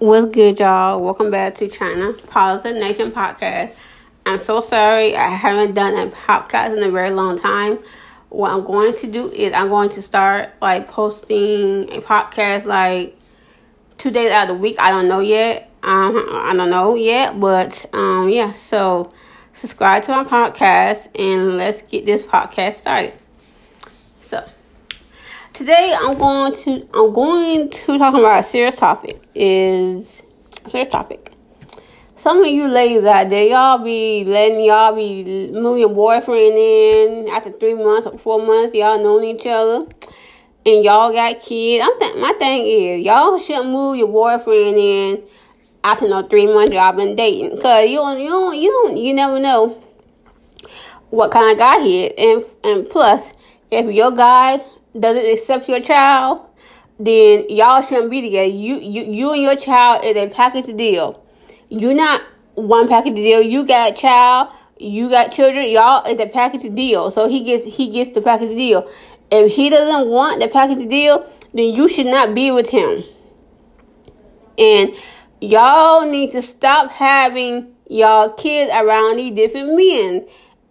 What's good, y'all? Welcome back to China Positive Nation Podcast. I'm so sorry I haven't done a podcast in a very long time. What I'm going to do is I'm going to start posting a podcast 2 days out of the week. I don't know yet, but yeah. So subscribe to my podcast and let's get this podcast started. So today I'm going to talk about a serious topic. Some of you ladies out there, y'all be moving your boyfriend in after 3 months or 4 months. Y'all known each other and y'all got kids. My thing is, y'all shouldn't move your boyfriend in after 3 months y'all been dating, because you never know what kind of guy he is, and plus if your guy doesn't accept your child, then y'all shouldn't be together. You and your child is a package deal. You're not one package deal. You got a child, you got children. Y'all is a package deal. So he gets the package deal. If he doesn't want the package deal, then you should not be with him. And y'all need to stop having y'all kids around these different men.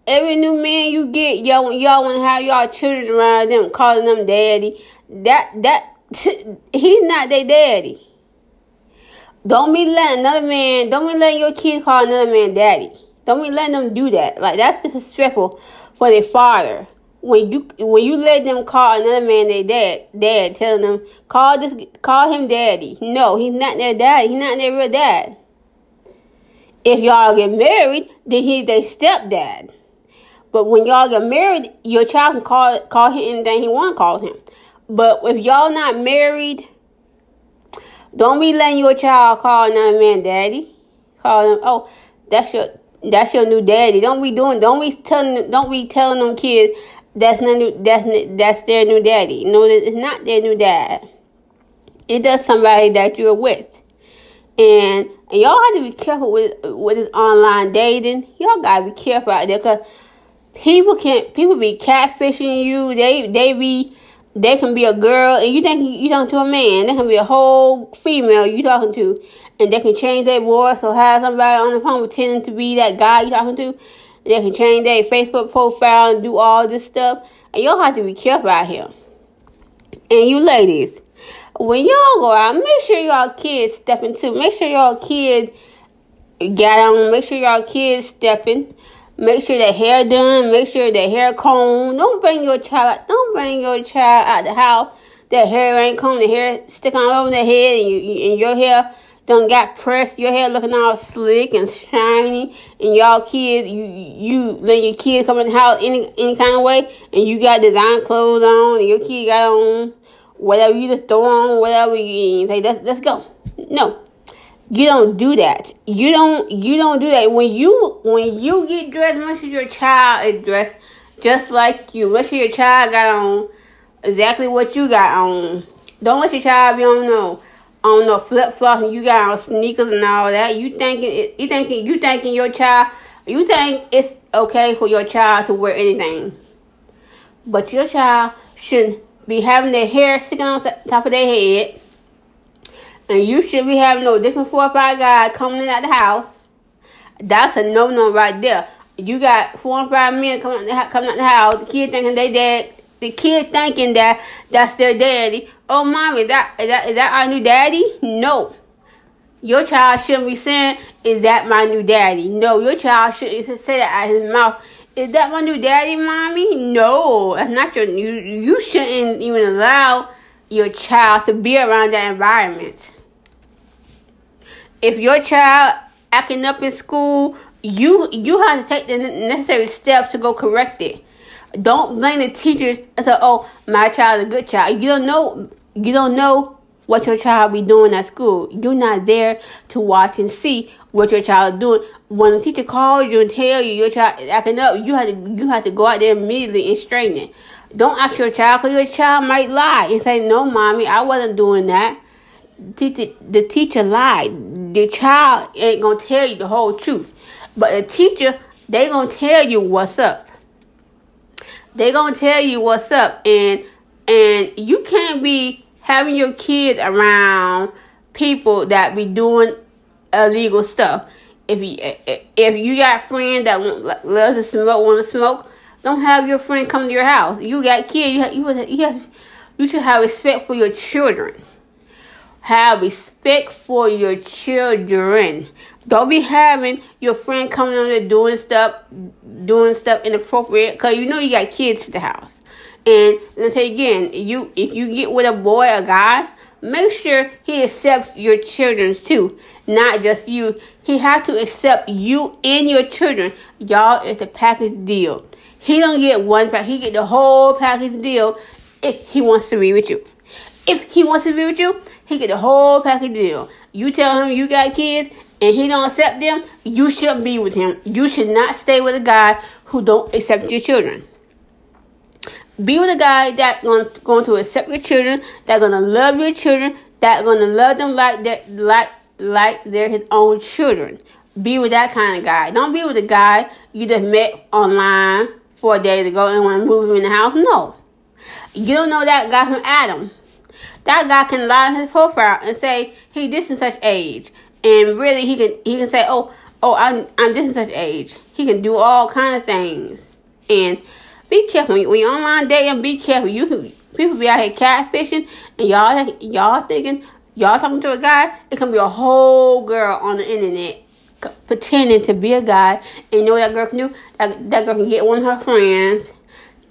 Every new man you get, y'all want to have y'all children around them, calling them daddy. He's not their daddy. Don't be letting your kids call another man daddy. Don't be letting them do that. That's disrespectful for their father. When you let them call another man their dad, telling them call him daddy. No, he's not their daddy. He's not their real dad. If y'all get married, then he's their stepdad. But when y'all get married, your child can call him anything he want to call him. But if y'all not married, don't be letting your child call another man daddy. Call him, oh, that's your new daddy. Don't be telling them kids that's their new daddy. No, it's not their new dad. It's just somebody that you're with. And y'all have to be careful with this online dating. Y'all gotta be careful out there, because People be catfishing you. They can be a girl and you think you talking to a man. They can be a whole female you talking to, and they can change their voice or have somebody on the phone pretending to be that guy you talking to. They can change their Facebook profile and do all this stuff. And y'all have to be careful out here. And you ladies, when y'all go out, make sure y'all kids stepping too. Make sure y'all kids got on. Make sure y'all kids stepping. Make sure their hair done. Make sure their hair combed. Don't bring your child out the house. Their hair ain't combed. Their hair sticking all over their head, and your hair done got pressed. Your hair looking all slick and shiny. And y'all kids, you let your kids come in the house any kind of way, and you got design clothes on, and your kid got on whatever you just throw on, whatever you say. Let's go. No. You don't do that. You don't do that. When you get dressed, make sure your child is dressed just like you. Make sure your child got on exactly what you got on. Don't let your child be on no flip flops and you got on sneakers and all that. You think it's okay for your child to wear anything, but your child shouldn't be having their hair sticking on top of their head. And you should be having no different 4 or 5 guys coming in at the house. That's a no-no right there. You got 4 or 5 men coming out the house. The kid thinking that that's their daddy. Oh, mommy, is that our new daddy? No. Your child shouldn't be saying, "Is that my new daddy?" No, your child shouldn't say that out of his mouth. "Is that my new daddy, mommy?" No, that's not your. You shouldn't even allow your child to be around that environment. If your child acting up in school, you have to take the necessary steps to go correct it. Don't blame the teachers and say, "Oh, my child is a good child." You don't know what your child be doing at school. You're not there to watch and see what your child is doing. When the teacher calls you and tells you your child is acting up, you have to go out there immediately and straighten it. Don't ask your child, because your child might lie and say, "No, mommy, I wasn't doing that." The teacher lied. The child ain't going to tell you the whole truth. But the teacher, they going to tell you what's up. They going to tell you what's up. And you can't be having your kids around people that be doing illegal stuff. If you got a friend that loves to smoke, want to smoke, don't have your friend come to your house. You got kids, you should have respect for your children. Have respect for your children. Don't be having your friend coming on there doing stuff inappropriate, because you know you got kids at the house. And let me tell you again, if you get with a boy or guy, make sure he accepts your children too, not just you. He has to accept you and your children. Y'all, it's a package deal. He don't get one package. He get the whole package deal if he wants to be with you. If he wants to be with you, he get the whole package deal. You tell him you got kids and he don't accept them, you shouldn't be with him. You should not stay with a guy who don't accept your children. Be with a guy that's going to accept your children, that's going to love your children, that's going to love them like they're his own children. Be with that kind of guy. Don't be with a guy you just met online 4 days ago and want to move him in the house. No. You don't know that guy from Adam. That guy can lie on his profile and say he this and such age. And really, he can say, oh, I'm this and such age. He can do all kind of things. And be careful when you're online dating. Be careful. People be out here catfishing, and y'all thinking y'all talking to a guy. It can be a whole girl on the internet pretending to be a guy. And you know what that girl can do? That girl can get one of her friends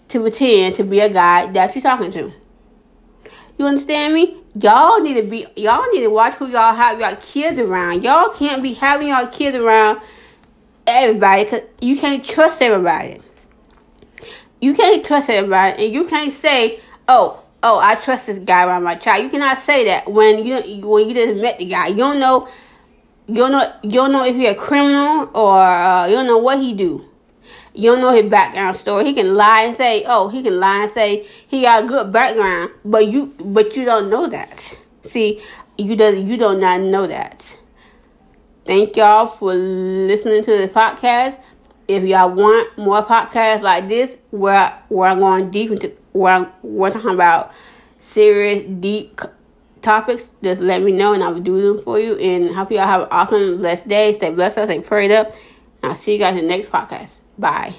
to pretend to be a guy that you're talking to. You understand me? Y'all need to watch who y'all have your kids around. Y'all can't be having your kids around everybody, because you can't trust everybody. You can't trust everybody, and you can't say, "Oh, I trust this guy around my child." You cannot say that when you just met the guy. You don't know if he's a criminal or you don't know what he do. You don't know his background story. He can lie and say, he got a good background, but you don't know that. See, you do not know that. Thank y'all for listening to the podcast. If y'all want more podcasts like this, where I'm going deep into, where we're talking about serious, deep topics, just let me know and I will do them for you. And hope y'all have an awesome, blessed day. Stay blessed, stay prayed up. And I'll see you guys in the next podcast. Bye.